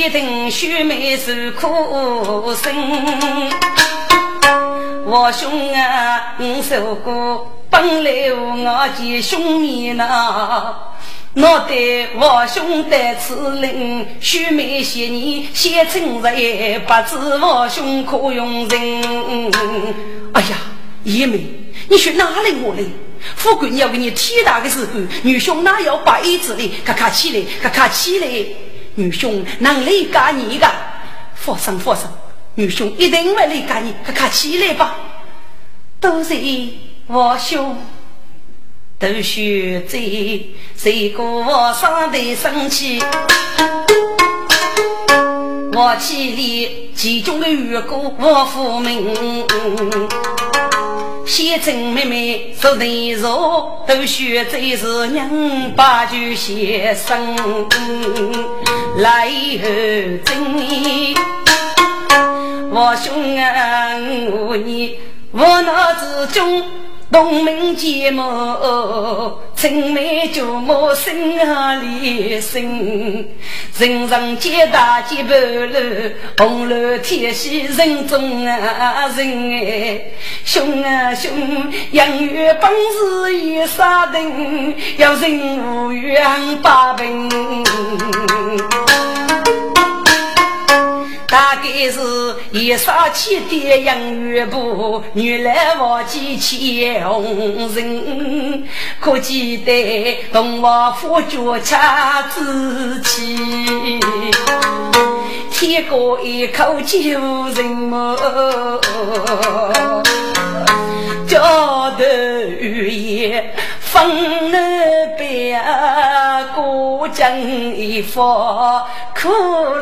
西定须眉受苦身，我兄啊你受过本来我姐兄你呢，我对我兄的此人须眉写你写成在八字我兄可用人。哎呀爷妹你学哪里我嘞，富贵要给你提大个事故，女兄哪要摆一子嘞，咔咔起嘞咔咔起嘞，女兄能力干你干，放心放心，女兄一定会力干你，咔咔起来吧。都是我兄，都是这个我伤的生气，我气里其中的雨果我父命，先正妹妹说的说，都是这是娘把句先生。来后真我兄啊我你我脑子中东门节目成为旧母生啊里生人上皆大皆不乐红了铁西人中啊人哎兄啊兄杨月帮子一杀灯要人无缘八本大概是一杀七的杨月部女来我记起红人可记得同我佛脚掐自己铁锅一口气无人么叫得雨夜风了别过江一佛苦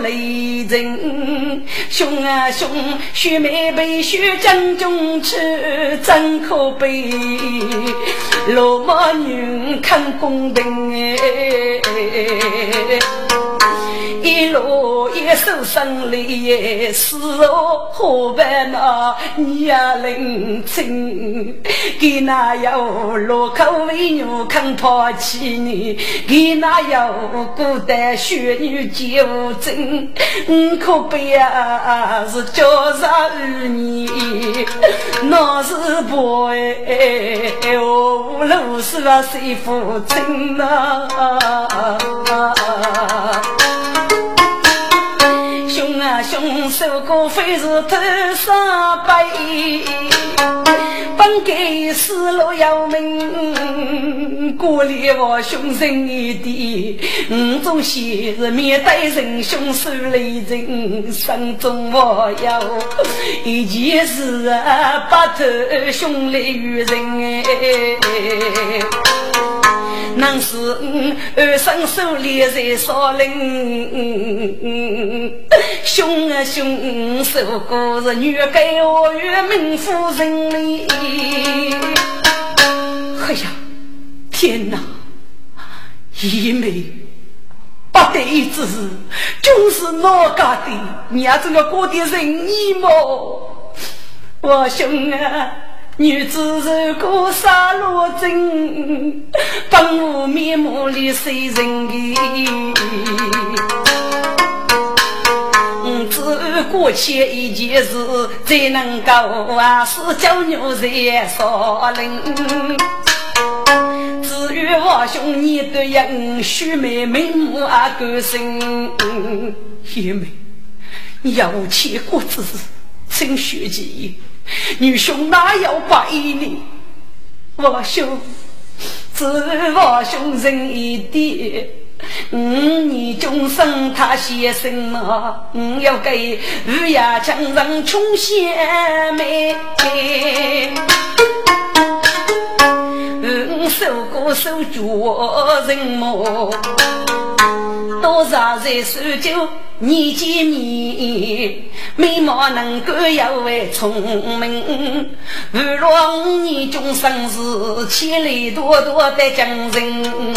累人兄啊兄须没被须将中吃真口碑罗马女看公灯一路一手上里是我后边啊你呀冷清给那有路口为牛看抛弃你给那有古代学女结无真可悲啊是叫啥儿你那是不爱我路是啊谁负真啊凶手过非是头上白本该死了要命过来我凶人一地总是面对人凶手雷人生中我要一件事啊把头凶来于人能是二生手里在说人凶啊凶手过是女给我越命夫人里哎呀天哪一枚八得一只就是哪家的你还这个过的人一毛我凶啊女子是个杀罗真帮我面目里谁人给只过去一件事最能够啊是叫牛人说人至于我兄你对呀须美美母啊个性也美你要切过子真学习女兄哪有把一你我兄只我兄人一地你终生他写生啊要给日牙强人冲鲜美手过手脚人么多少人手就你见你眉毛能够要为聪明如若你终生是千里多多的将人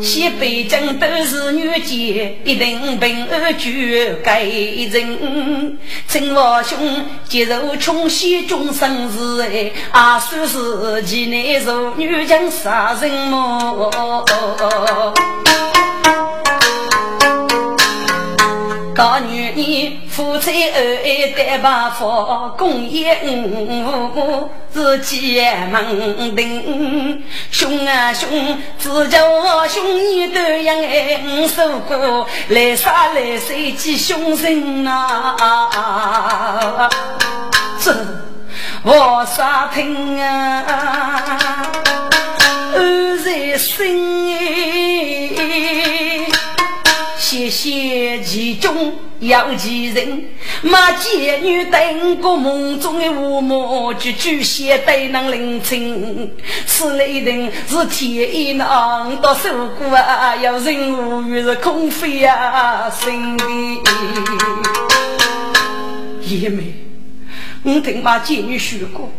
西北京都是女杰一定平安居该人真我兄接受冲西终生日啊说是几内受女将杀人么高女你夫妻二爱得把佛公爷我自己门庭兄啊兄自叫我兄你都样爱受过来杀来谁记凶人啊这我杀听啊二在生谢谢其中有其人马姐女等过梦中的无魔句句写对能聆听此类人是铁一囊到手骨啊有人无语是空飞啊心里也没我听马姐女说过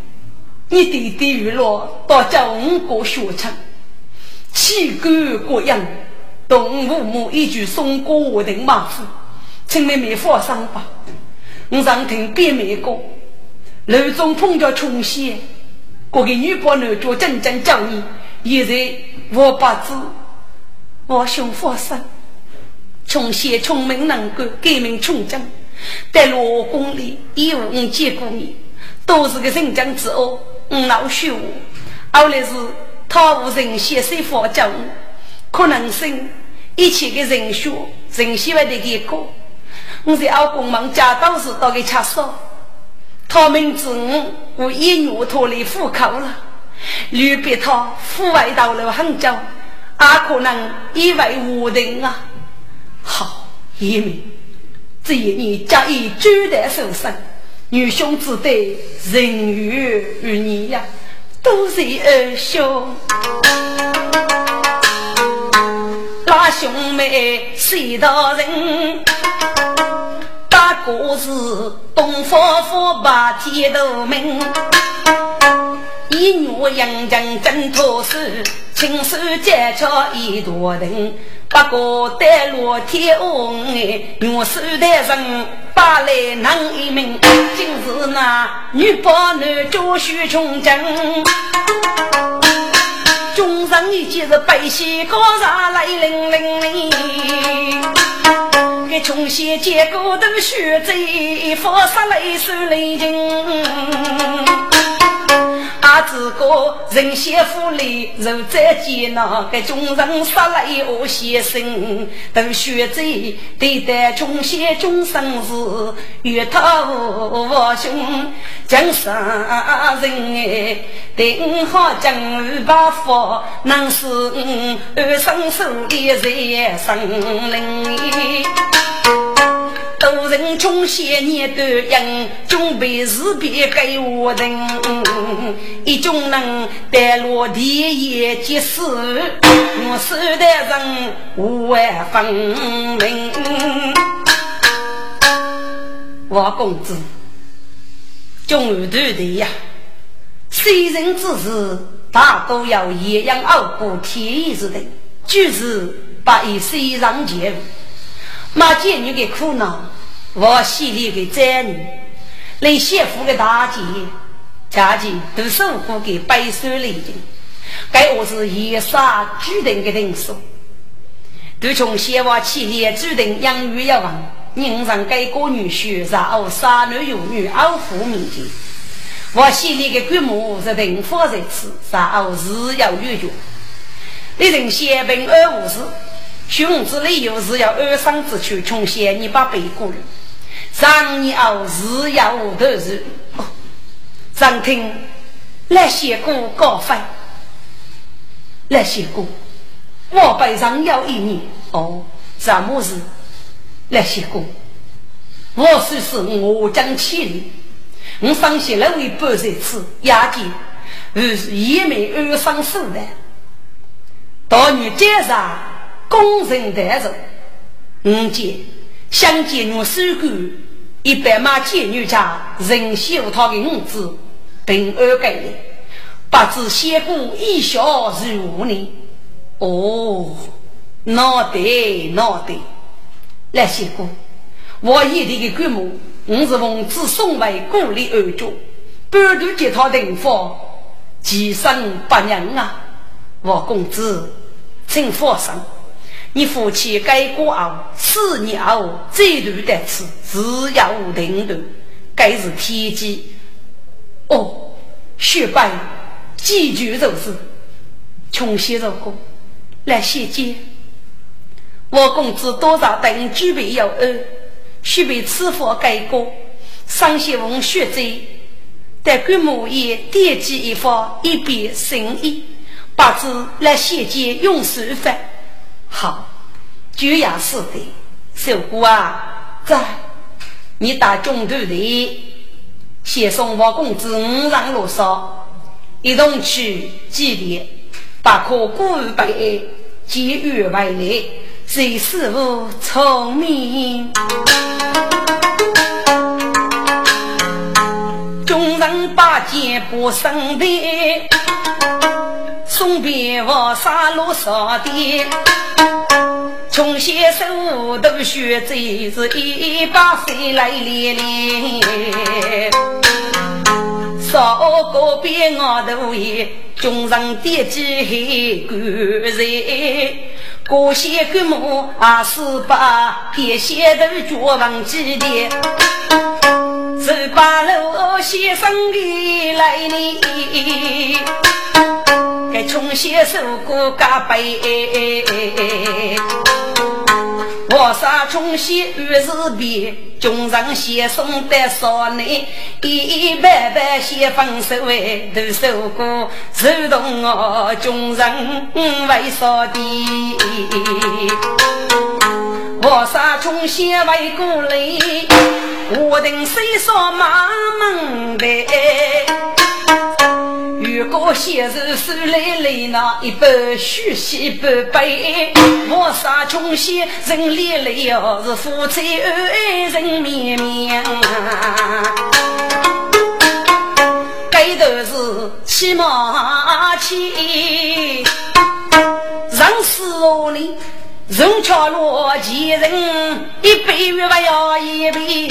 你弟弟娱乐到叫我过说唱气歌过样动物母一句送过我的马夫请妹妹放心吧我想听别美国楼中碰到重写过给女伯女做真正教你也是我把子我想放心重写重名能够给名重正在罗宫里一无结果你都是个人将之后我老朽后来是他无人写谁佛教可能性一切的人学人学外的结果我在澳公忙家当时到给查说他们自我一女脱离户口了离别他户外到了杭州啊可能以为无人啊好因为这一年加以居的手上女兄子对人与与你呀、啊、都是二兄大兄妹谁道人大哥是东方佛把铁头门一女杨将真头是亲手接着一朵人八哥带落天翁女手带上把来能一名今日那女把女就许穷争中山一节是白西高沙来零零零给重写结构的学贼佛沙来是雷惊阿子哥人写府里肉在街那给中山沙来我写生等学贼对待重写中山是与他我兄江山人顶好江把佛能是二生手的热生灵都人从些年的人准备是别给我的一种能带落地也结识我是的人无外分明我公子终于对的呀虽然自是大都要一样傲骨铁意之的就是把一些人结马见你给苦恼我心里给灾你那些服给大姐家姐都受苦给白水里的该我是一杀指定给人说对从些我气力指定养鱼要往宁让该国女婿在傲杀女有女傲服民的我心里的规模是人佛在此啥我是要越久你人写本二五十熊子里有是要二三子去重写你把背过了让你熬是要我的日让听来写过高费来写过我背上要一年哦咱们是来写过我是是我将气力我上写了为不是吃压低也没二上手的到你这上工人得着嗯姐相见我是个一百码见女家人秀她的五子并而给的把子写过一小时五年哦那得那得来写过我一定的规模我是奉旨送为故里而作，半途接他订婚，其生不娘啊！王公子，请放心，你夫妻该过熬是你熬最多的吃只要停顿该是天机哦失败记住就是穷些肉过来谢接我工资多少等具备要饿需被吃佛改过上些文学贼在规模也跌击一方一笔生意把之来谢接用水饭好主要是的小姑啊在你打中途的写送我公子五郎罗少一同去祭奠把可古白结于外来谁是我聪明众人把剑不生的送别我杀罗少的从先手都学这是一把谁来练练少个别我都也众人跌起黑骨人过些个母啊是把撇些都绝望之烈只把楼先生的来历该从些手骨嘎白我杀从些日子比众人写送的少年一百百写放手位都手骨手动我众人为少的我杀从些为鼓励我等谁说妈妈的如果现实是累累呢一本虚息不背我杀穷些人累累要是夫妻二人绵绵该都是起码起人死我哩人巧落几人一辈月吧要一辈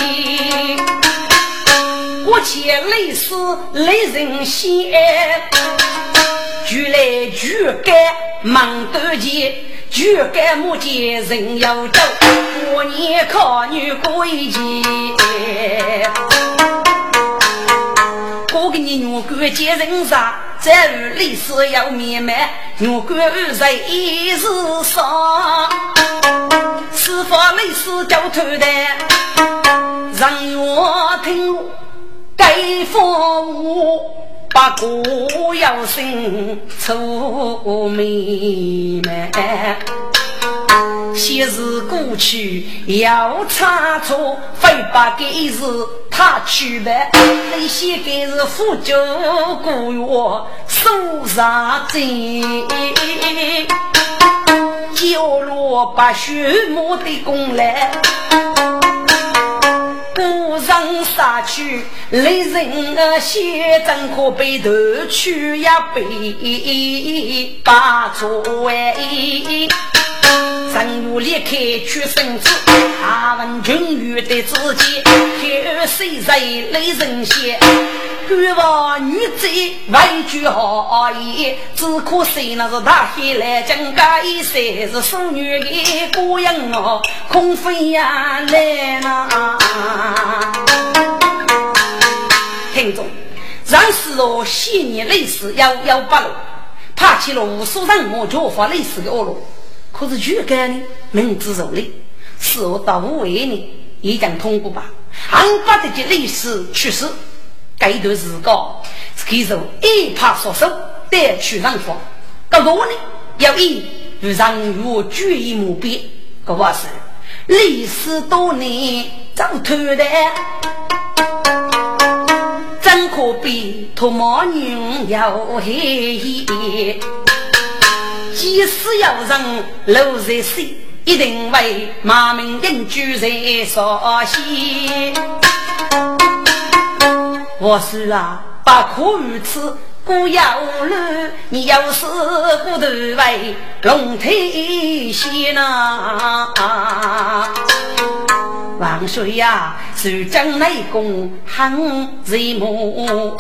我且累死累人心举来举该忙得急举该目前人要走我年靠女归集我给你女鬼接人杀这日历史要灭灭女鬼二在一日上是否类似交头的让我听该风无把古要生愁眉眉昔日过去要差错非把给日他去呗那些给日负责古月受杀贼就落把血魔的功来不让杀去雷人啊血战可被得去呀被把作为三五裂开去生子阿文君与的自己开谁在雷人血欲望女子外居好意只可惜那是大黑来将该一些是淑女的姑娘哦空飞呀来呢听众然是哦细腻类似118怕起了无数人我就发类似的恶路可是去干呢明知手里是我到无为呢也将通过吧俺把这些类似去世该得自告其实一怕所受得去让法到多呢要一让我具一目标可我是历史多年早退的真可比托马宁要黑即使要让楼热水一定为马明人居在所系我是啊把苦与吃不要了你要是不得为龙体系呢王水呀是将来公行日暮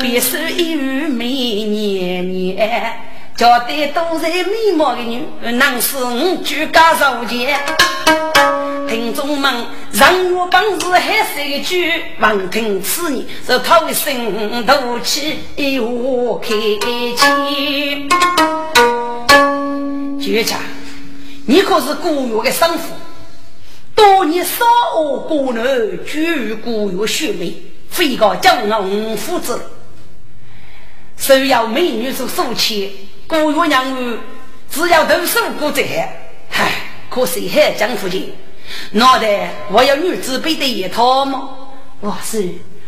别是一日每年年叫得都是美貌的女，能是我举家少钱。听众们，让我帮时还是一句，望听此言，是头生头起我开起。局长，你可是孤弱的生父，多年少我孤男，居于孤弱血脉，非个将我父子。受要美女所受气。孤月娘儿只要投手过这些，唉，可是还讲不清。脑袋我要女子背的一套吗？我是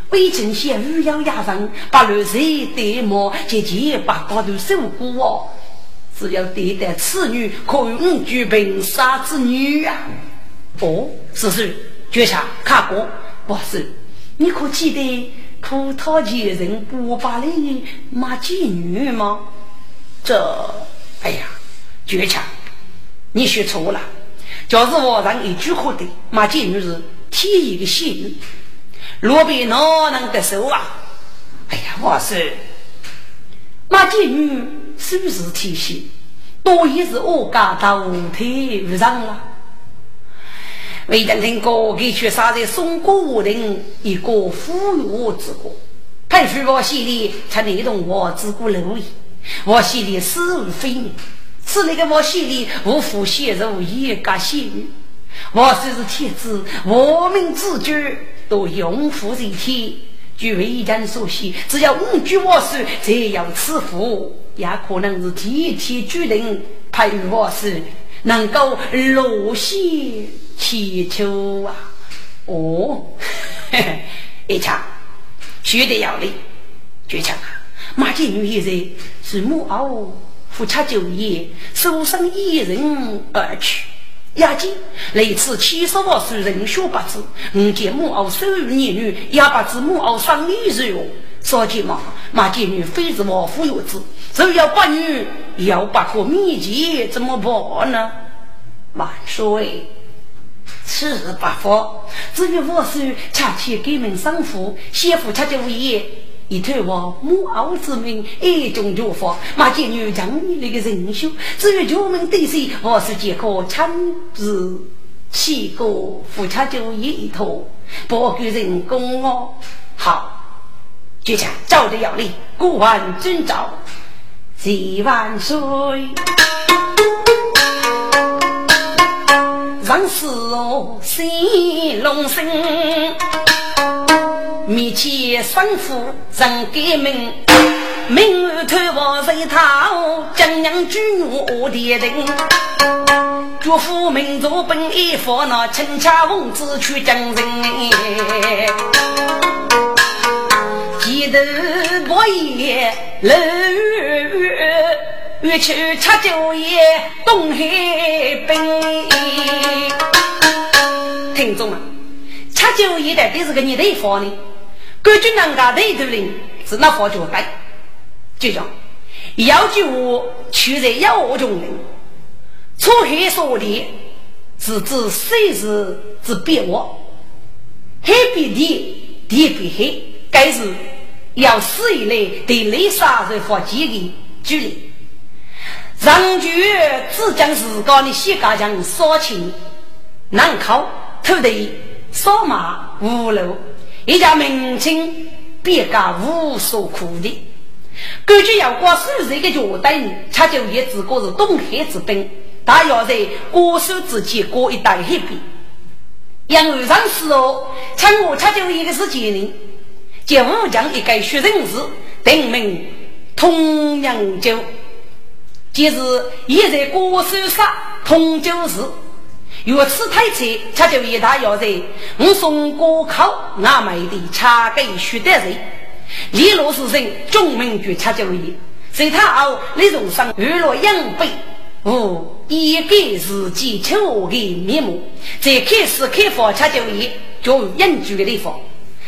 未曾先日要压上，把流水对磨，姐姐把高头受过哦。只要对待此女，可以五举平杀之女啊！哦，是是，觉察看过，我是，你可记得葡萄节人不把那马妓女吗？这，哎呀，倔强，你学错了。就是我让一句话的，马建女是天意的仙女，罗比哪能得手啊？哎呀，我是马建女，是不是天仙？多也是我家到天无上了。为等听歌给去杀在松果岭一个富裕之国，佩服我心里才能懂我自古留意。我心里是无非命，是那个我心里无福泄肉也感谢你。我虽是天子，我命自觉都永福在天。据为人所系，只要五句我是这样赐福，也可能是天天巨人派我是能够落谢祈求啊！哦，一场学得要领，绝强啊！马建女现在是母后夫妻酒业受伤一人而去，压金类似70多是人数八字，我见母后收入女女也把子母后上女子用，所以嘛，马建女非是我富有子，只要把女要把可秘籍怎么办呢？万岁！是八佛，至于我是恰切给民生福，先夫妻酒业。一对我母后之名一种祝福，马建女将你那个人修，至于救命对谁，我是结果参子七个夫妻就一头，不给人工哦。好，局长照着要领，古往今朝，几万岁，让世哦心隆声。面前生父人给命，命儿头我是他哦，将娘举我的人，岳父命做本一佛那亲家翁子去将人，记得我也楼越去吃酒也东海滨，听众啊，吃酒也得是个你的佛呢。根据人家的头领是那佛教带，就讲要求我取在要我中人，出黑所的是指谁是指别我，黑比地，地比黑，该是要死一类对雷杀人佛几的距离，让局只将自家的西家将说清，难考头的扫码无楼。一家名称别家无所苦的，根据有关数字的决定，恰就也只过是东海之滨，但要在歌手之间过一带黑边。因为上时候，像我恰就一个是几年，就我讲一个学生时，定名通阳州，就是也在歌手上通州时。有此太子恰就一大要人，我送过考那买的恰给许的人，李罗是人众民局恰就一，谁他后李总上娱乐样辈，哦，一个是几秋的面目，这开始开发恰就一就人住的地方，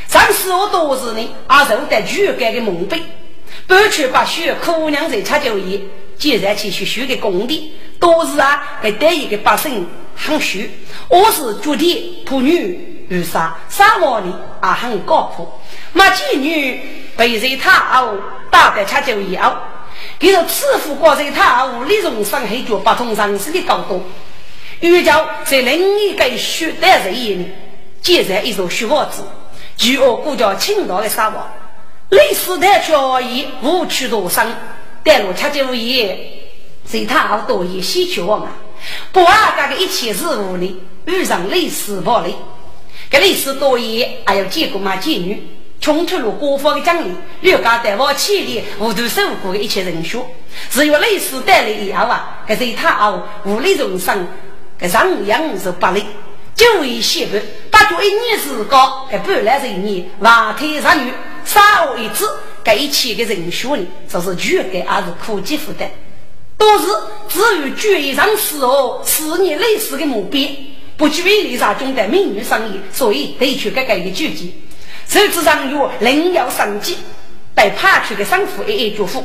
三十五多日呢，阿寿在举个的蒙蔽，不去把许姑娘在恰就一，既然去许许的工地，都是啊给得一个百姓。很虚，我是主题妇女与啥啥我呢？啊，很高普，马妓女被人他哦，大概恰就以后，给了赐福过在他无力容上黑脚把通上市的高度预教在另一个学带着一年借着一首学法子据我顾叫青岛的沙漠类似的却以无趣多生但我恰恰无疑在他好多也稀求我们不啊大概一切事物呢遇上类似暴力给类似多也还有结果嘛妓女穷出了国防的将领六家带我气力无独受过一切人数只有类似带了以后啊给在他好无力中生给上扬是暴力就一些不把这一年时高给本来是一年瓦特三女杀我一次给一切的人数呢就是绝给儿子苦积负担都是只有聚一场死后使你类似的目标不具备理查中的命运生意所以得去改的聚集实质上有人要生计被怕去的生父 AA 祝福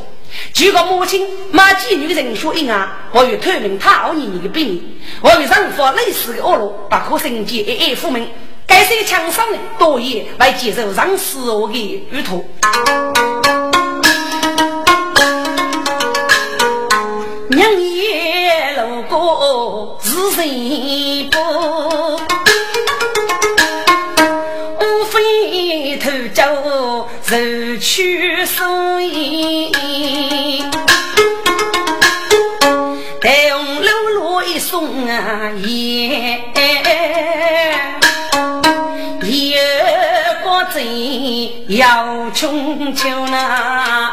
这个母亲妈妓女人说应啊我有推明他熬你的病我有让父类似的恶路把口生计 AA 父母该是强上的多也来接受让死我的鱼头娘也路过自身不无非头脚受屈受意带红楼落一送啊也也过真要穷求呐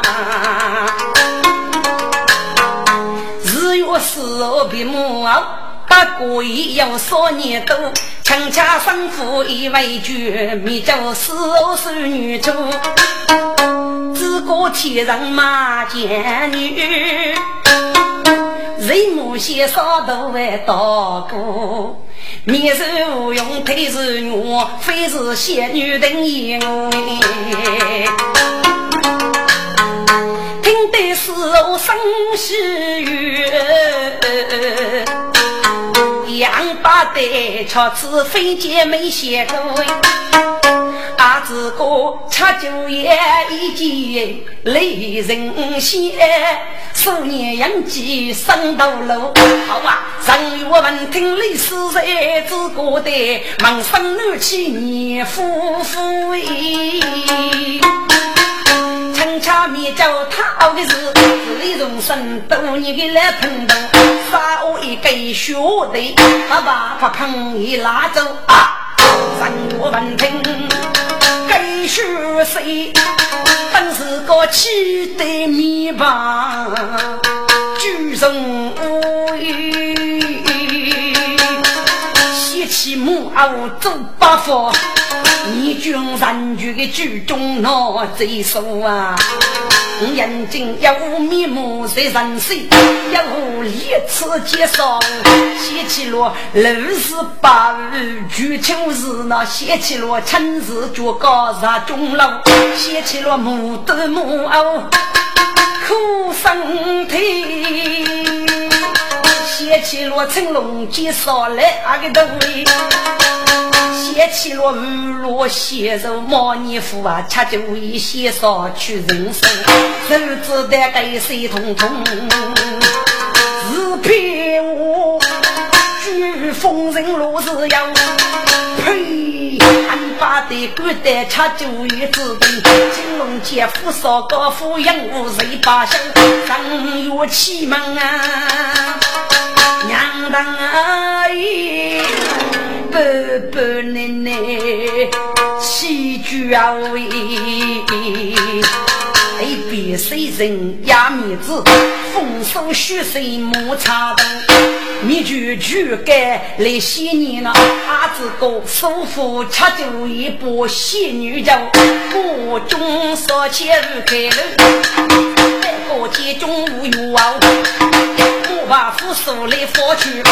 是我比母后把过一有所年度强加生父以为绝迷叫死后是女主自古天人骂贱女人母些少都会到不你是无用配是女非是仙女等一我听得是我生死月杨八的巧子非姐妹写过阿子哥恰就也一见泪人血少年养鸡上到楼好啊让我们听历史在自古的忙生怒气你夫妇成家灭叫他的事李荣生都你给来碰到杀我一个学的爸爸把碰一拉走啊让我们听是谁本是个气得迷茫巨人无语写起木偶走八佛你军三句的剧中闹贼手啊眼睛要迷目随人睡要一次介绍写起了68剧就是那写起了亲自做高啥中老写起了母的母偶哭身体写起了成龙介绍来阿个单位写起了五罗写手毛尼夫啊恰就一些少去人生日子得给谁统统日配我举风人罗是要呸安巴的古代恰就一自卑金龙姐夫少高夫养我谁把手当有气门啊娘当啊不不奶奶喜剧啊喂一比谁人压米子丰收许谁摩擦的你句句该来些你呢阿子狗收服恰就一波戏女叫不中所切入开在过街中无有啊我把扶手来佛去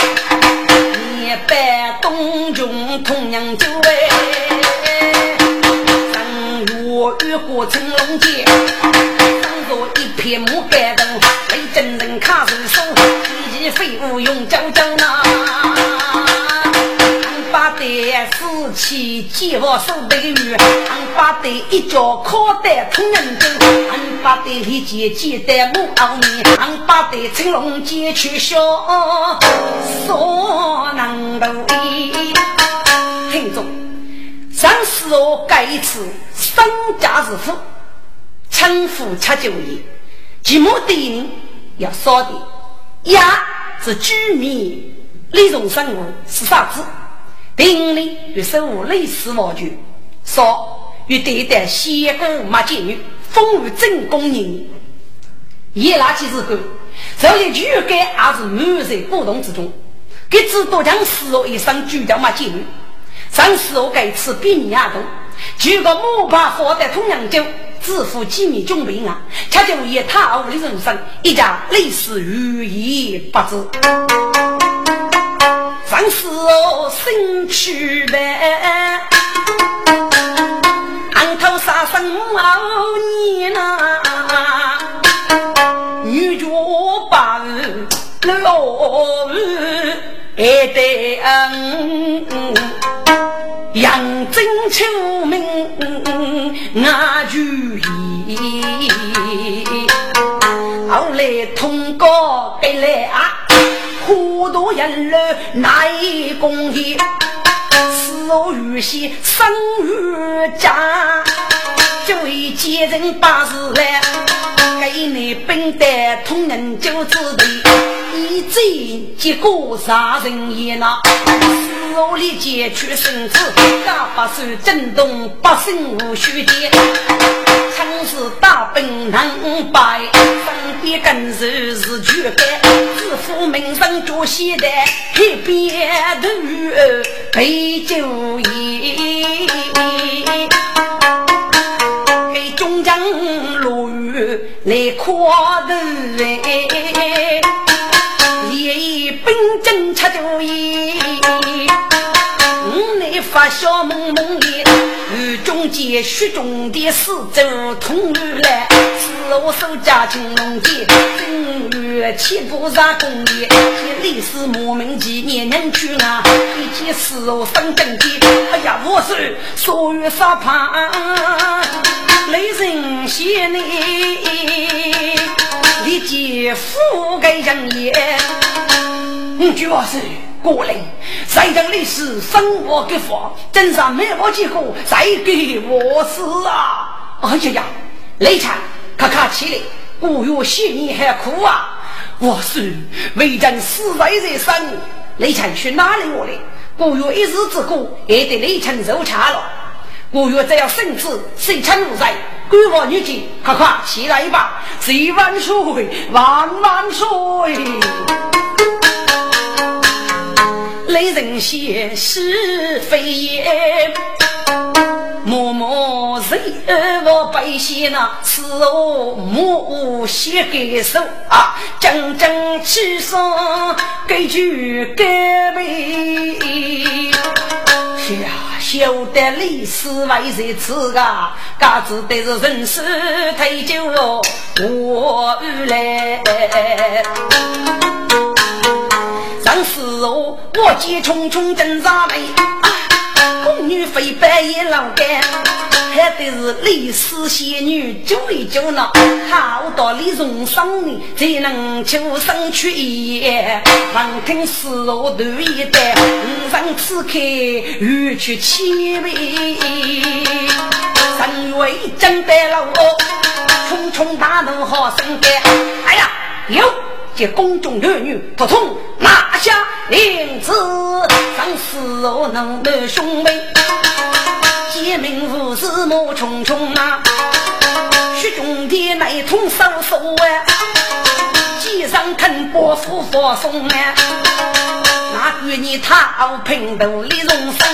也拜东中同样就位当我越过成龙界当作一片木盖灯雷震人卡手手一级废物用胶胶呢把这四起借我手背的鱼，俺把的一脚靠带通人走，俺把的一节接带木奥米，俺把的成龙接去笑，所能都一。听众，上次我改一次三家之父，称呼吃酒宴，寂寞的人要少的，呀是居民利用生活是啥子？定力与生活类似模具，说与对待仙公马监狱，封于正宫人，也拿起之后，首先就该还是满在不同之中，给制度将死后一生聚焦马监狱，上死后该吃避免亚东，举个木把活在同样就自负机密准备啊，恰就也踏入的人生，一家类似于一八字。上世我身躯白，昂头杀生熬你呐，女主把老爱得恩，杨真秋明我就意，后来通过给来啊。糊涂人了乃公义，死后于是生于家，就以接人八字来给你本的同人就自己以这结果杀人也拿死后理解去生子大把手震动八生无虚节真是大本难摆三别跟日子去改自负名声主席的一别的陪酒宴给中江路来夸的人也本真差就一你发小蒙蒙的与中介虚中的四周同日来是我手家青龙的正月七不杀公的历史莫名其妙人去啊一起是我三正的哎呀我是所谓沙盘雷神谢你你姐夫该人也据我是过来在这历史生活给我真是没有结果再给我死啊哎呀呀雷产咔咔起来我有些你还哭啊我是为人死在这山雷产去哪里我来我有一日之后也得雷产揉茶了我有这样甚至谁参入在归我女子咔咔起来吧谁万岁万万岁雷人些是非也，默默谁我白些呢？是我母些给手啊，真正吃上给句给背。是啊，晓得历史外在此个，嘎子得是人世太久了，我来。当时候我接匆匆挣扎的宫女飞白也老干还得是历史仙女救一救呢好到李荣生呢才能求生去一夜望听时候对一代五上此刻欲去七位三位真白老匆匆大怒好生的哎呀有这公众烈女普通拿下领子当时我能的兄妹结明无私莫重重啊虚中的那一通手手啊既然肯拨付佛送啊那与你他平等的人生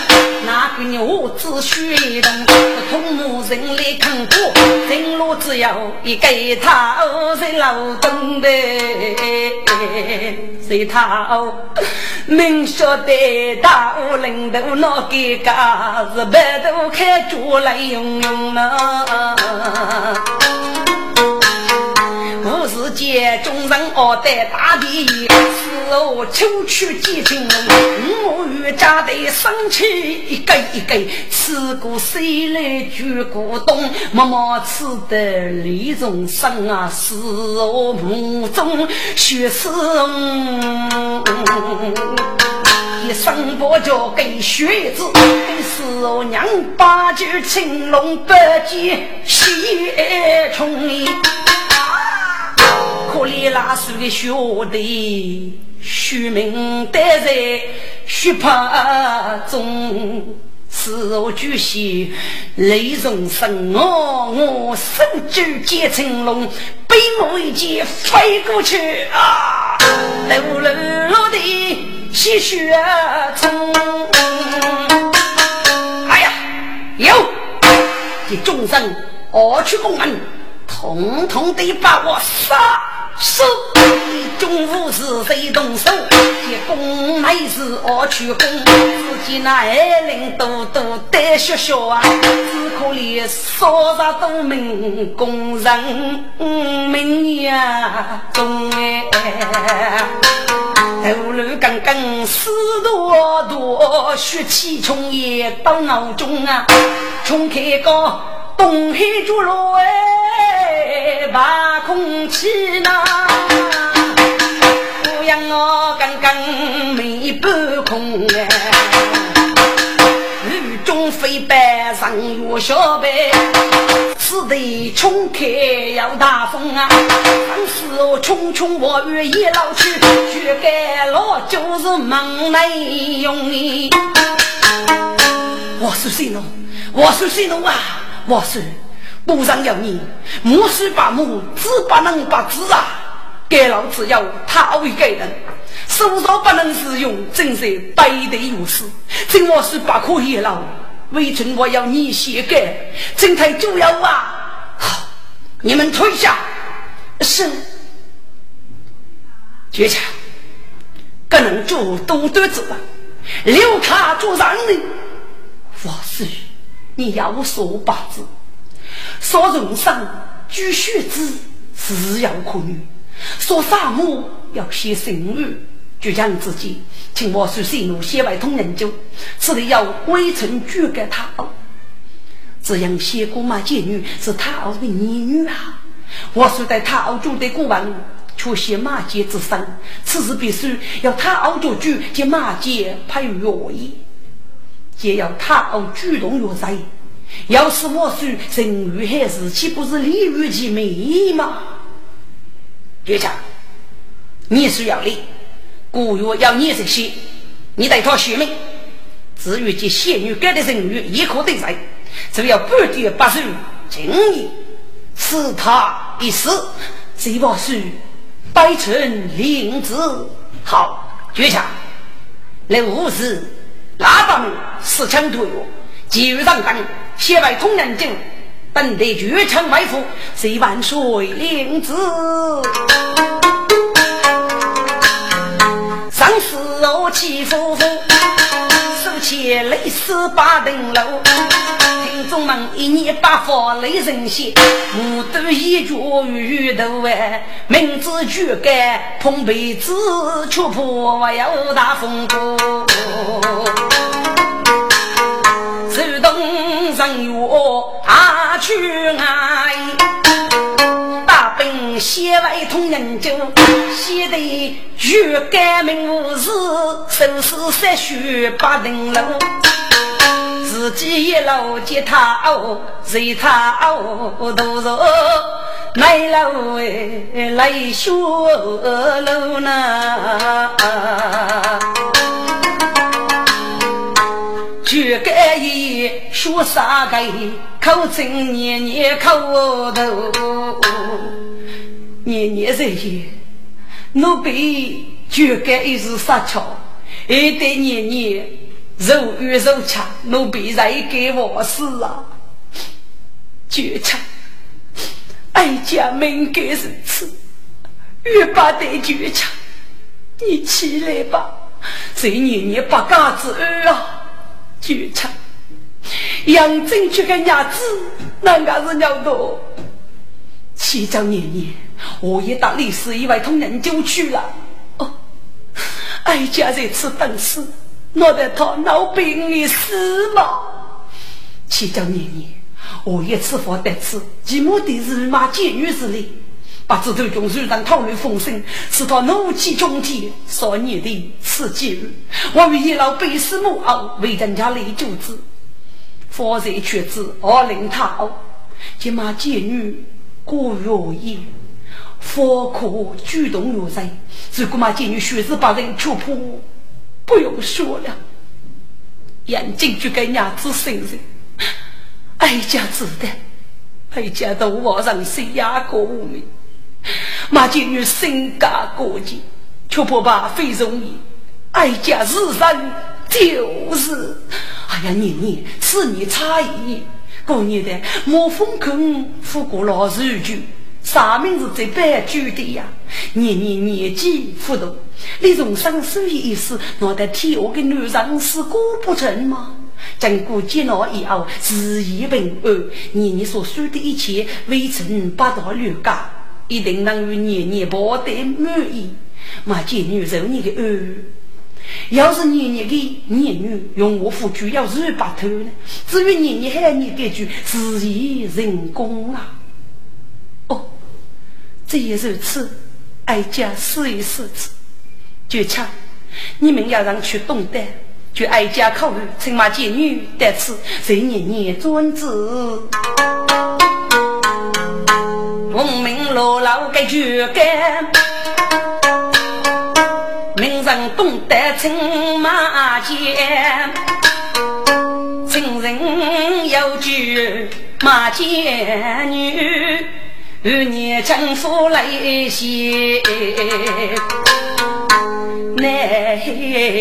那与你我只需等不同母人来看过人路只要一给他谁劳动的谁他明说的大无领导那给嘎子白都开出来用用啊无世界中人我得打的死后秋去几情人我与家的生气一个一个吃过谁来举过冬妈妈吃的李宗盛啊是我母中学生一生不就给学子给死我娘八九青龙百计喜爱冲你可怜那是个学弟虚名得罪虚怕中是我举起雷宗盛我身居接青龙被我一击飞过去啊流流落地吸血冲哎呀有这众生我去公门统统得把我杀手中午是谁动手这公妹是我去公自己那二零都都得学学啊只可怜说啥都明工人明呀中哎头颅刚刚死多多血气冲也到脑中啊冲开个东海竹楼哎把空气拿不让我刚刚没不空哎雨中飞白上有小白是得冲开要大风啊当时我冲冲我越一老去去改了就是忙来用你我是谁呢我是谁呢啊我是不想要你我是把母只把能把子啊给老子要他为给人手上不能使用正是白的有事正我是把苦也老为准我要你写给正太就要啊好你们退下是绝强跟人就都得走了留他做人呢我是你要我说八字说人生居血之只要可女说沙漠要写生育就将自己请我是谁奴写外通人就这里要微臣拒给他这样写姑妈贱女是他的女女啊我是在他熬住的过往出写骂街之上此时必须要他熬住句这骂街派弱意也要他熬巨龙有灾要是我是人鱼还是岂不是利于其美吗局长你是要利故若要你这些你得他学命至于这些女给的人鱼也可对在只要不得八十请你是他一死这把是白成领子好局长那无事喇叭们四枪对我几日当当谢外通人证本地绝城埋伏谁万水领子上死我起夫妇手起累死八等楼听众们一年八佛雷人些母都一脚鱼头哎名字举盖碰杯子出破我要大风波自动上有他去爱大兵写外通人就写的举盖名字生死三许八等楼自己一老接他哦随他哦都说来老来学老呢这个一说啥个口真年年口头年年这些奴婢这个一是撒巧一对年年肉与肉抢奴婢来给我死啊绝唱哀家们给人吃越把得绝唱你起来吧谁年年把嘎子啊绝唱养正去跟伢子那嘎子鸟多七早年年我也打历史以外通人就去了哦哀家这次本事弄得他老病已死嘛。七九年年，我一次佛得次，其目的是马监狱之类，把这头穷水让讨论风声，使他怒气冲天，少年的刺激。我们一老被死母后，为人家来救治，佛在却子而令他后，其马监狱过容易。佛可举动有人，如果马监狱学子把人戳破，不用说了，眼睛就给伢子身上，哀家子的，哀家都往上是压过我们，马监狱身家过境，却不怕非容易，哀家自身就是，哎呀，年年是你差异，过年的莫风坑富国老日军。啥名字在白居的呀？年纪不同，你从上手一时，我的天，我的女人是过不成吗？经过接纳以后，事业平安，年所受的一切未曾八大流家，一定能与年博得满意。马监女人你的恩，要是年的年女用我夫君要是白头呢？至于年还你这句事业成功啊！这也如此，哀家试一试之。就像你们要让去懂得，就哀家考虑，请马监狱得此，谁年年专制。功名落老该去干，名人懂得请马监，情人要去马监狱。与你丈夫来写那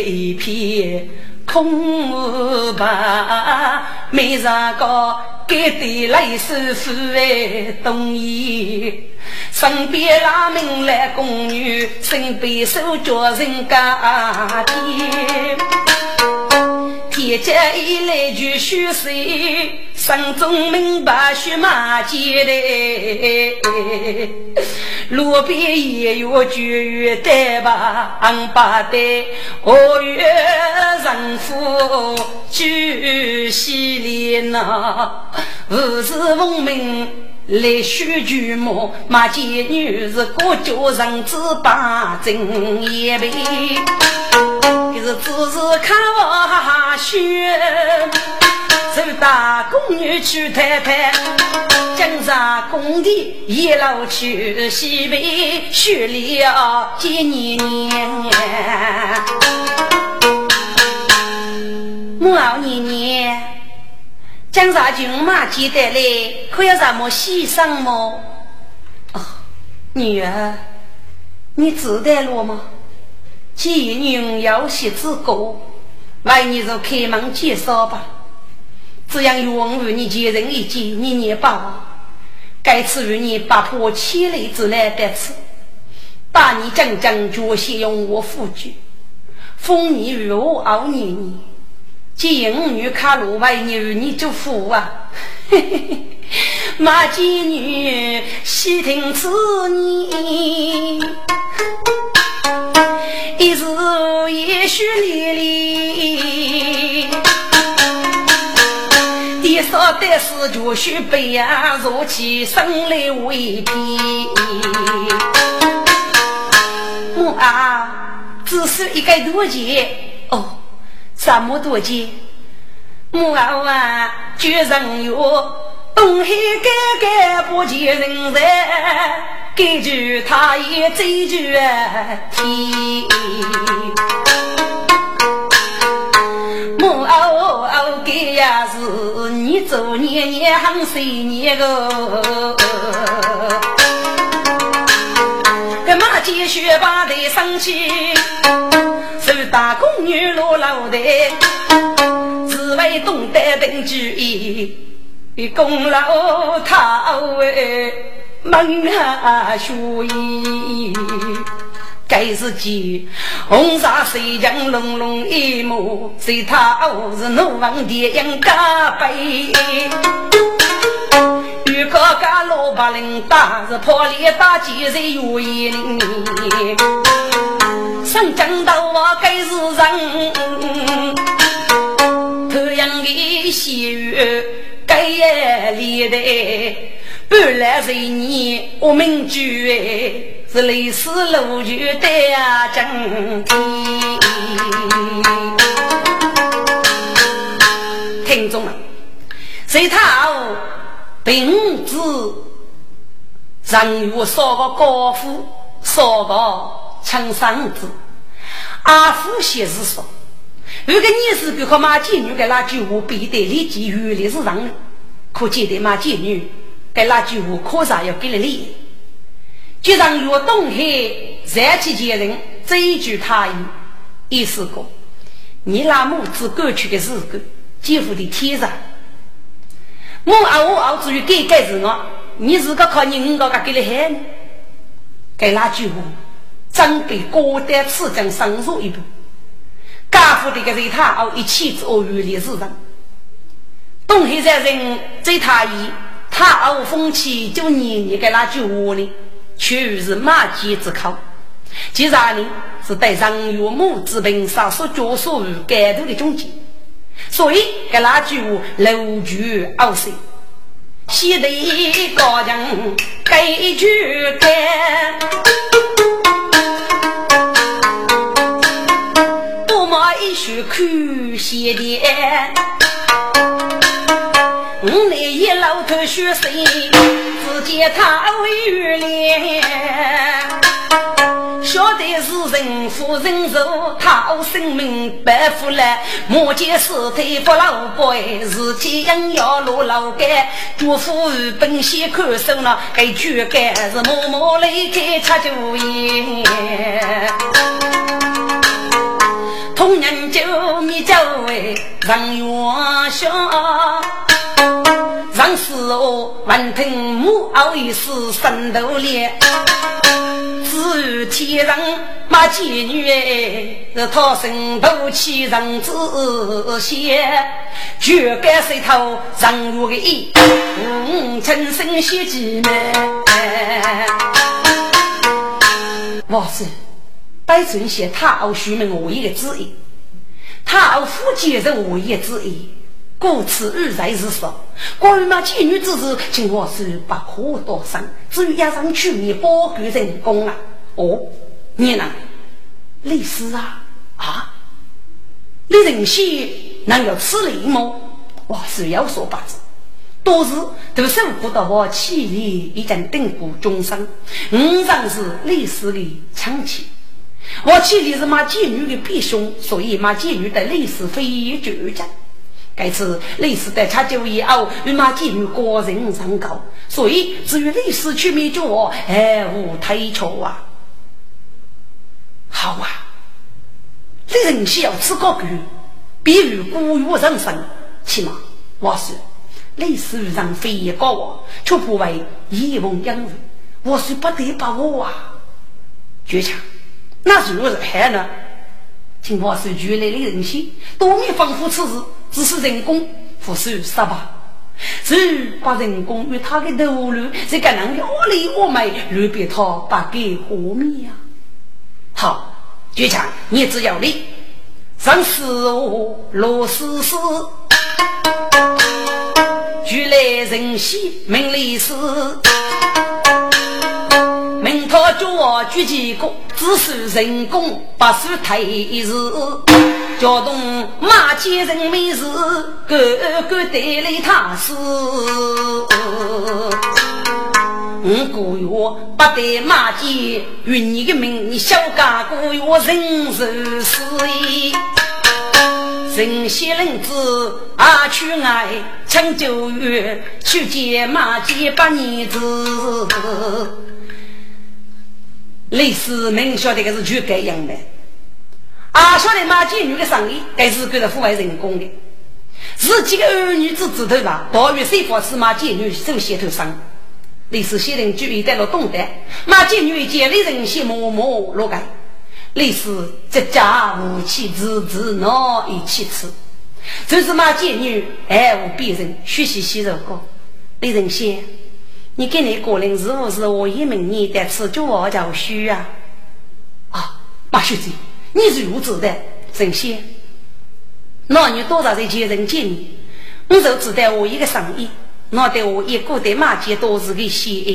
一篇空无吧没啥个给的来是父的东西身边拉命来公女身边手着人家的铁家一来就学习山中明白是马街的路边也有绝对吧安巴的我月人夫去西里呢日子文明来许举目马街女日过九人之八真也被一直只是看我学手打宫女去太太江山工地一路去西北去了几年母老年年江山军马记得嘞可要咱们西上吗、哦、女儿你知道了吗既然用要写字狗来你就开门介绍吧这样有王与你结人一起你也罢该次与你把破妻累子来得次把你正正着些用我父君封你与我熬你既然女卡鲁外你与你就服啊嘿嘿嘿马妓女细听此你一直也许离离少得是就须被呀，如其生来未必。我啊，只是一个多钱哦，什么多钱？我啊，居然有东海改革不见人才，该句他也这句提。我给呀是你走年年行水年个跟马街学霸的生气手打宫女落老的只为懂得等之意比功劳他为忙啊属意该自己红纱水将隆隆一幕随他偶是怒王的杨大杯与哥哥老把人打是破裂打击是有一零想讲到我该是人太阳的喜悦该也离的本来是你我们居是类似楼局的啊整体听众了谁他并子让我说个高夫说个长生子阿夫写是说有个你是比和马妓女给那句我比得立即与历史上可见的马妓女给那句我可啥要给了你就让我动黑这期间人这一句他意思过你那母子过去的日子几乎的天上我至于给盖子我你是个靠你个给了黑给那句我真给高的市政上手一步家父的给他熬一气之熬于历史上动黑在人这他他熬风气就你给那句我呢却是马鸡之口既然呢是带上岳母之病杀手角色与改头的中间所以给那句我楼局傲世写得一个人该去改多么一时去写的我那一老头学谁自己他为脸晓得是人夫人手他生命白富来莫解尸体不老辈自己应要落老盖祝福本些可受了该去盖是默默泪给他就赢同人就没教为让我笑上时我完成母熬一世三头脸至于天上马妓女是他生头气人之些绝该谁头让我的意陈生些几枚我是白存些他熬徐明我一个之意他熬夫妻人我一个之意故此日才是说关于那妓女之事请我是把苦多伤至于压上去你包给人工啊哦你呢类似啊你人些能有吃力吗我是要说八字都是都是不到我气力一点定古终生上是类似的长期我气力是马妓女的弟兄所以马妓女的类似非绝战该次类似的差就以后与马妓女个人上高所以至于类似去灭绝我哎我太丑啊好啊这人是要吃个狗比如孤与人生起码我是类似于人非也高我却不为一梦养人我是不得把握啊绝强那是若是害呢听我是绝类的人性都没仿佛此时只是人工不是杀吧只把人工与他的头颅这个人的恶力恶美留给他把给活命啊好局长你只要力三十五六十四举类人系名利是明他叫我举几个只是人工把事太日交通马街人没事个个得了他事古月不得马街与你的名小家古月人是死人些人子啊去爱抢救月去接马街把你子类似明晓得这个是去改样的啊晓得马妓女的生意该是给了父爱人工的是几个儿女之子对吧多于谁佛是马妓女受些头伤类似些人居于带了动的马妓女接力人些某某落改类似这家无妻之子闹一起吃这是马妓女哎我必人学习些这个类人些你给你个人是不是我一名你的吃就我教书啊啊八叔子，你是如此的神仙，那你多少在接人见你，我就只带我一个生意，那对我一个的马街都是个喜爱，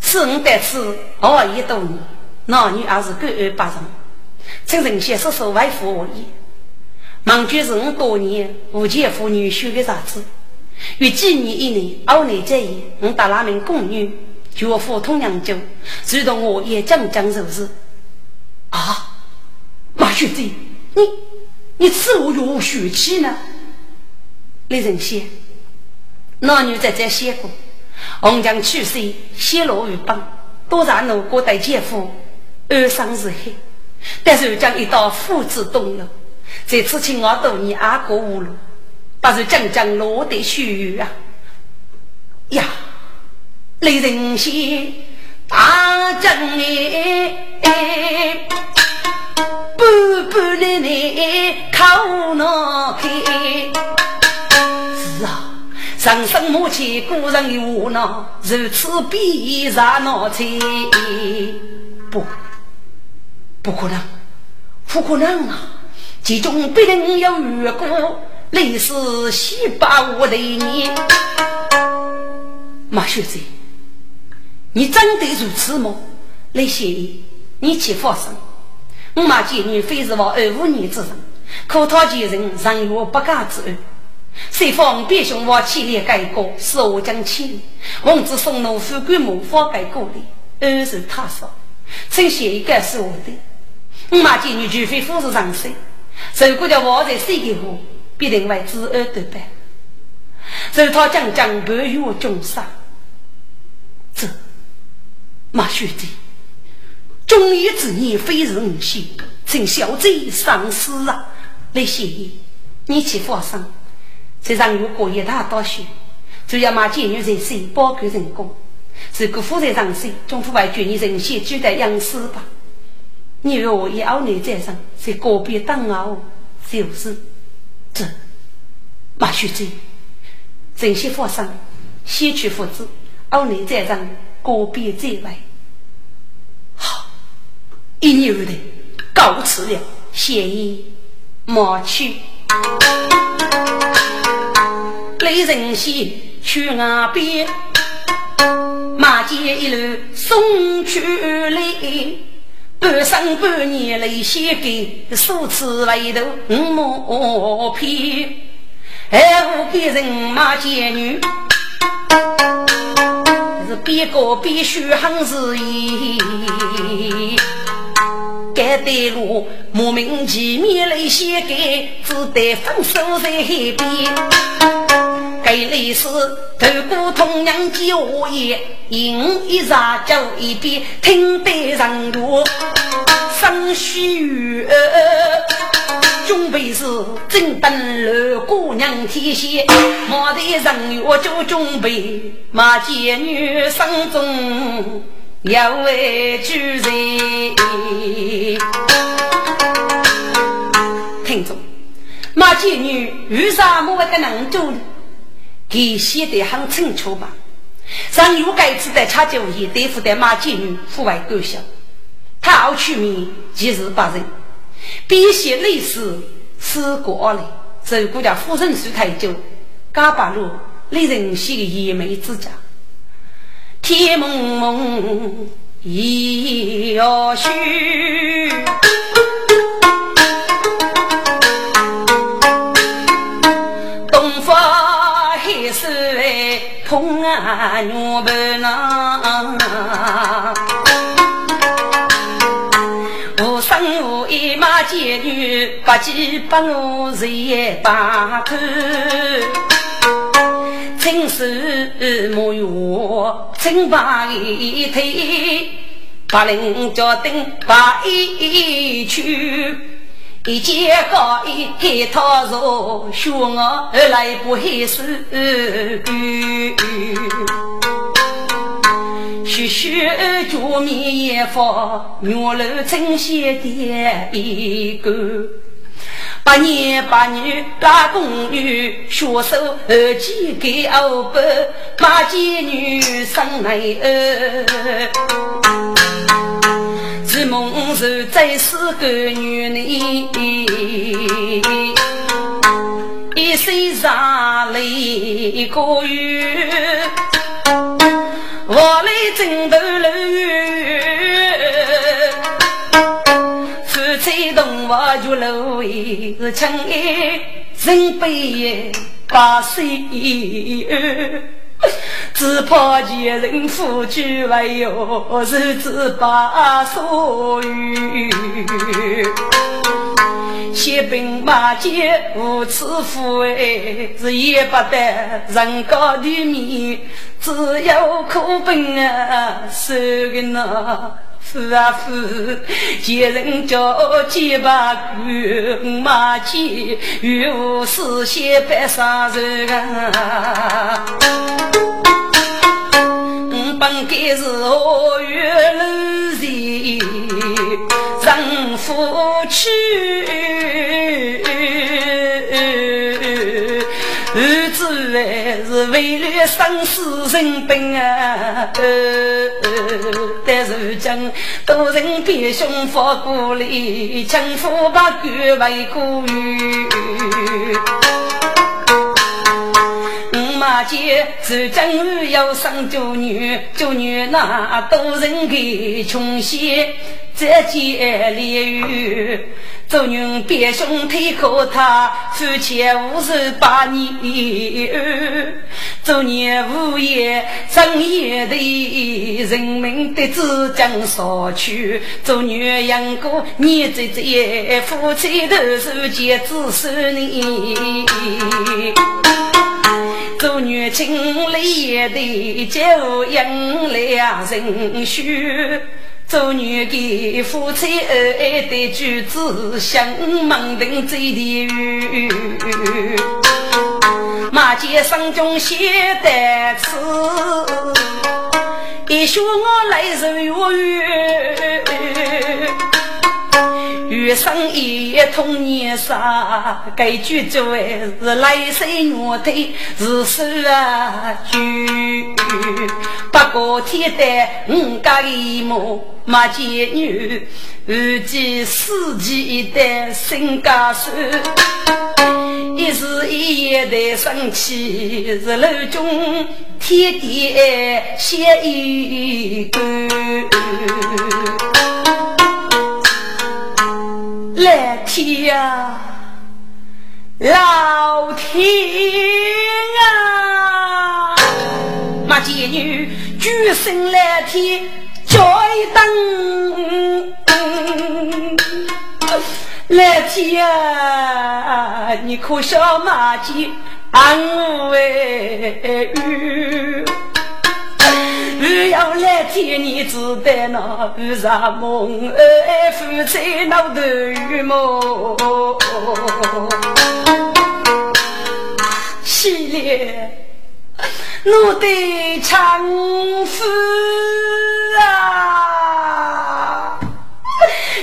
是我得吃偶尔一斗你，那你还是个二八人，这神仙是手外服我意，忙觉是我多年无姐夫女婿的啥子，与几年一年后年这一，我打那名宫女就赴通阳州，直到我也将将手势啊，马兄弟，你此物有血气呢？李仁仙，那女在这写过，红将去世，泄露于邦，多然我过待姐夫，二生日黑，但是将一道父子动摇，这次请我到你阿哥屋了，但是将将落得须臾啊呀！雷人仙大将哎，半半的你靠脑开。是啊，人生莫欺古人的无脑，如此必然脑残。不可能，不可能啊！其中必定有缘故，类似西巴我的你。马秀才，你真得如此吗？雷仙姨，你且放心，我马姐你非是我25年之人，可他几人尚有不敢之恩。谁方别兄我气烈改过，是我将气，我只送侬富贵模仿改过的，恩是他说，真写一个是我的。我马姐你绝非富士上身，如果叫我在谁给我，必定为知恩对白。如他将将不与我重伤，这。马兄弟，忠义之年非是无限，请小贼丧失啊！雷仙姨，你去放心，这让我过一大道血，只要马监狱人生包给人工，如果负责上身，总不会决你人先就得养死吧？你若我一熬你在上，是个别当熬就是这。马兄弟，人先放心，先去负责，熬你在上。个别在外，好，一年后头告辞了，谢意莫去。雷人仙去岸边，马街一路送去来，半生半年雷仙给数次外头磨片，还无别人马街女。别个必须很自意，该对路莫名其妙来写给，只得放手在海边。该类似透过同样计划也，饮一茶酒一杯，听得上路生虚准备是正等了姑娘提携，莫得人我就准备马姐女生中要为主人。听众，马姐女为啥没得能做呢？给写得很清楚吧？上有该次的差距也对付的马姐女户外够小，他好出名，其实把人。比些类似是国二类，走过了富人水太久，嘎巴路雷人仙的野梅之家，天蒙蒙一要虚，东方海水为碰啊牛背囊。街女八几八路谁把口，真是没有真把一推，把人家等把一去，一见高一黑套肉，凶我而来不黑死鱼。徐徐著名也发牛楼成些的一个八年八女拉宫女学手耳机给欧巴八戒女上来只梦当时这是个女人一身上泪过雨我来枕头楼夫妻同我就楼一个城里人背也把谁只怕见人夫妻还有日子把所余血本马街无耻父哎是也不得人家的命只有苦本啊是个那是啊是见人叫几把滚马街与无事些白杀人啊本该是我月楼前丈夫去儿子还是为了生死人本啊但是将多人别胸发鼓励丈夫把骨为鼓励马姐是真日要生九女那都人给穷些这些烈雨周女别兄推口他夫妻58年周年午夜正夜的人民的自将所去周女养过你这夫妻的世界只是你做女情泪的就应两人许做女的夫妻爱的举止像盲人嘴的鱼马街上中写的词也许我来人有鱼余生也同年杀该剧就会是来谁我的日式啊剧八个贴的五家一模马街女预计四季的新家书一时一夜的生气日楼中天地写一个来天啊老天啊马姐女举身来天再等来天啊你可笑马姐安慰雨不要来天你只得那日啥梦爱夫妻闹得雨梦系列我的丈夫啊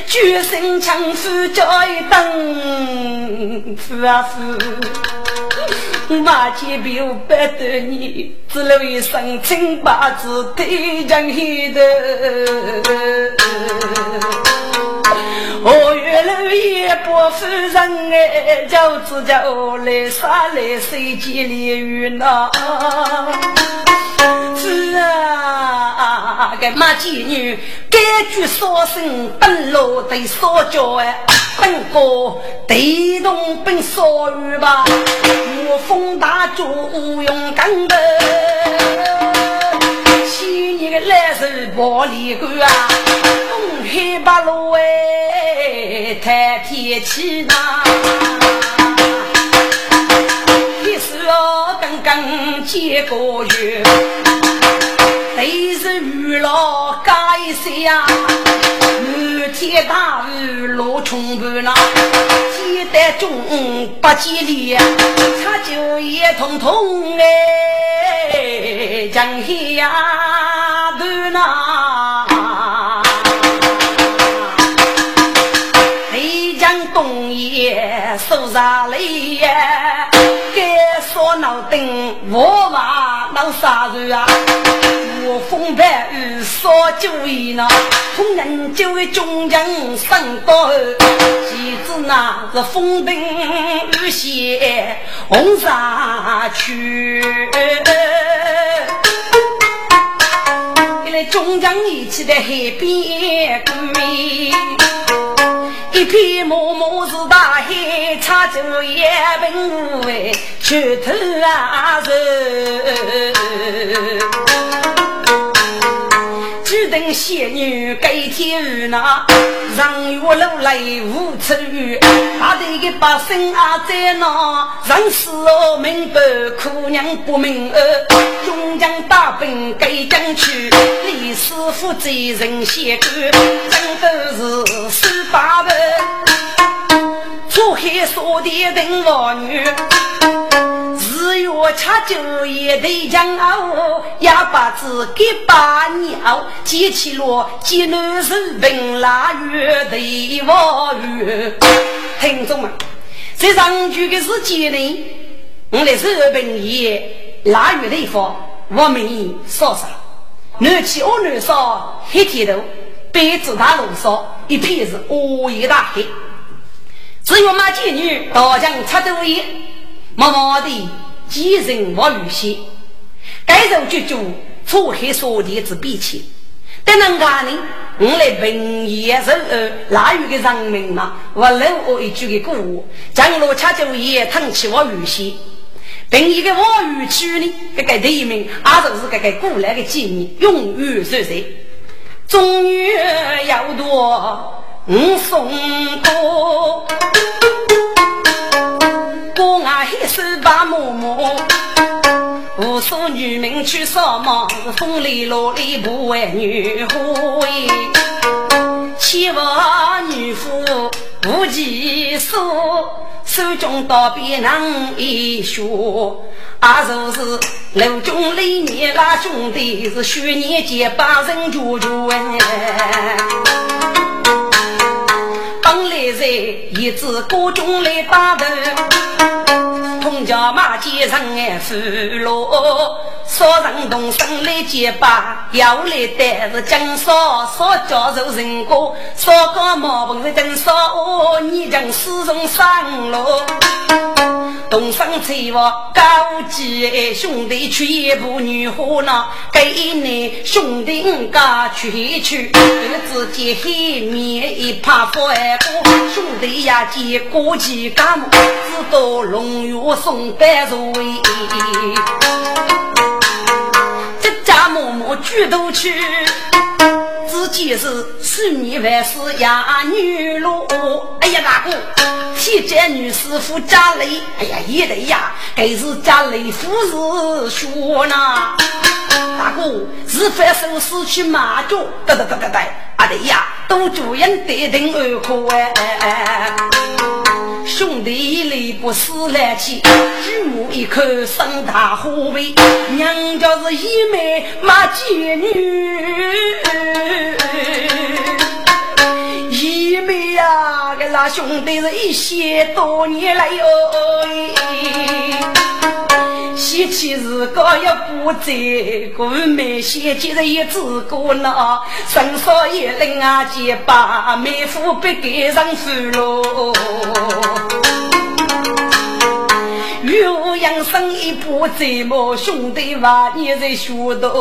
决心丈夫叫一等夫啊夫马姐比我白得你只留一生清八字对仗黑的我越来越不负人的叫自家我来杀来谁接烈雨呢是啊给马姐女该去说声本路得说教本哥地动本说语吧我风大就无用干的西你个来是玻璃罐啊东黑八路哎太天气呐一时哦刚刚接过去得是雨了该谁呀天大雨落重半呐，天得中八几里，他就也通通哎，江黑呀的呐，黑江东也受啥累呀？该说脑筋我嘛闹啥子啊？我风白雨。说就为了红人就为中人生多几子那个风灯雨鞋红纱去中央一起的海边一匹毛毛是大海插着一本位去头啊只等仙女改天哪让月楼来无处他的一把身啊在那让死我明白苦娘不明中将大本该将去李师傅这人写歌真的是十八本出黑所的等我女只有茶酒也得将熬也把自己把鸟接起落接了是本拉月的我月听众们这上去的是几年我的日本也拉月的一方我们说啥那起我们说黑铁头被子打龙说一片是乌一大黑只有妈妓女到将插头也默默地几人我旅行该人就做出黑所的之必起但能干呢我来本也是哪有个人民嘛我来我一句的故事将罗恰就也烫起我旅行本一个我旅去呢给地名阿总是给过来的纪念用于是谁终于要多送多我爱手把摸摸无数女民去扫盲风里落里不为女护七万女妇无几数手中刀别难一说阿寿是楼中里面拉兄弟是学年结巴人住住帮来在一支锅中来把头通家马街上的俘虏说人动身来结巴要来带是讲说说教授人过说个毛本是真说哦你讲始终上路东山吹我高级兄弟去一部女货呢给你兄弟五家去自己黑面一怕佛兄弟呀结果几干母自都龙月送白如意这家母母俱都去自己是四米外是呀女路哎呀大哥替这女师傅家里哎呀也得呀给是家里服侍说呢大哥是非手撕去马就得得得得得啊得呀都主人得定而哭哎兄弟里不思来气日母一颗生大后背娘家是一枚马姐女一妹啊跟那兄弟是一些多年来西气是高也不在我们没些其实也自古呢生说也能啊结巴没福被给上死喽有养生一不这么兄弟娃也在学的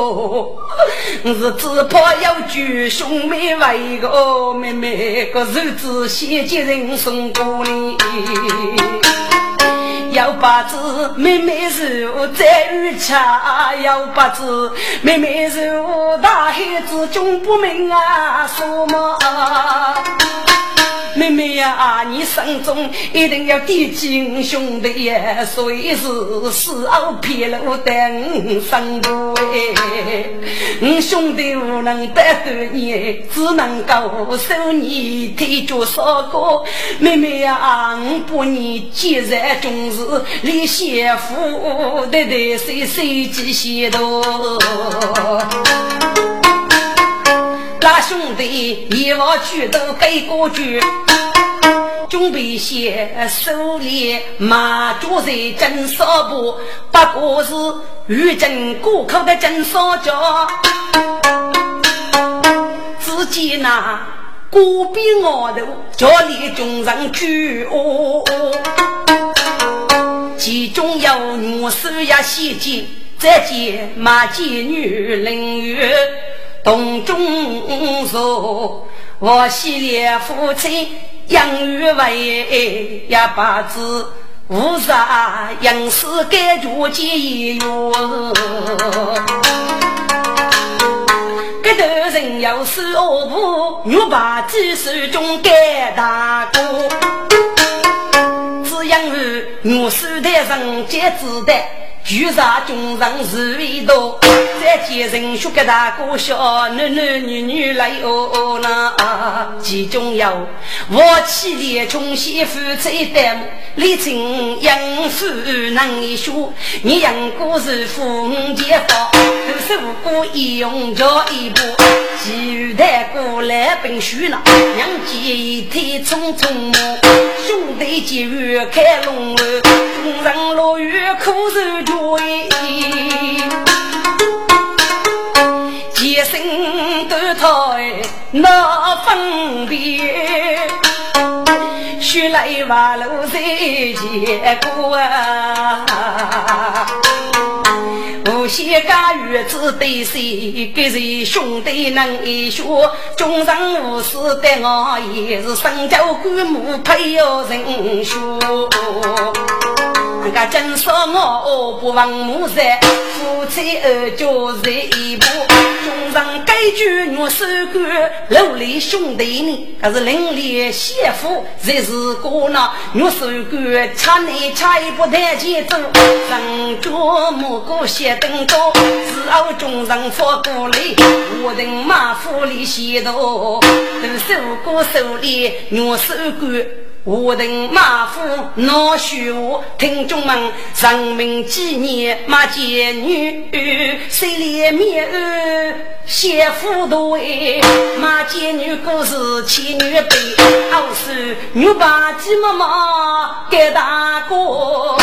是只怕要举兄妹外一个妹妹个日子写进人生故里要把子妹妹是我在日茶要把子妹妹是我大孩子中不明啊说嘛妹妹呀你生中一定要提亲兄弟呀所以是死熬撇了我的生不哎兄弟无能得罪你只能够受你提着说过妹妹呀我不你既然总是你媳妇的得谁谁这些都拉兄弟一我去都给过去准备些手里马桌子真少不把果子与真顾客的真少着自己呢孤僻我的这里中人居哦，其中有女士呀细节这些马妓女领域董中手我系列夫妻养育为呀八字无啥养死给主机哟这头人有事恶不女把知识中给大哥只养育女士的人皆知的居家中人是为多这些人说给大哥说男男女女来哦那其中有我起列从媳妇这代历程养父能一书你养过是父母解放都是无辜一用着一步其余的过来本书呢让几天匆匆兄弟几月开龙中人落月口是对结生得胎那分别须来瓦楼这结果啊无些家月子对谁给谁兄弟能一说中人无私的我也是生教归母配有人说个真说我不忘母在夫妻二就是一步中上该句女是个楼里兄弟呢可是邻里媳妇这是个呢女是个差你差一步太激动上桌母狗写灯多只要中上发过来我的马夫里写的都手过手里女是个我的马夫闹虚无听众们生命纪念马姐女谁里面写夫都为马姐女故事七女辈傲视女把鸡妈妈给大过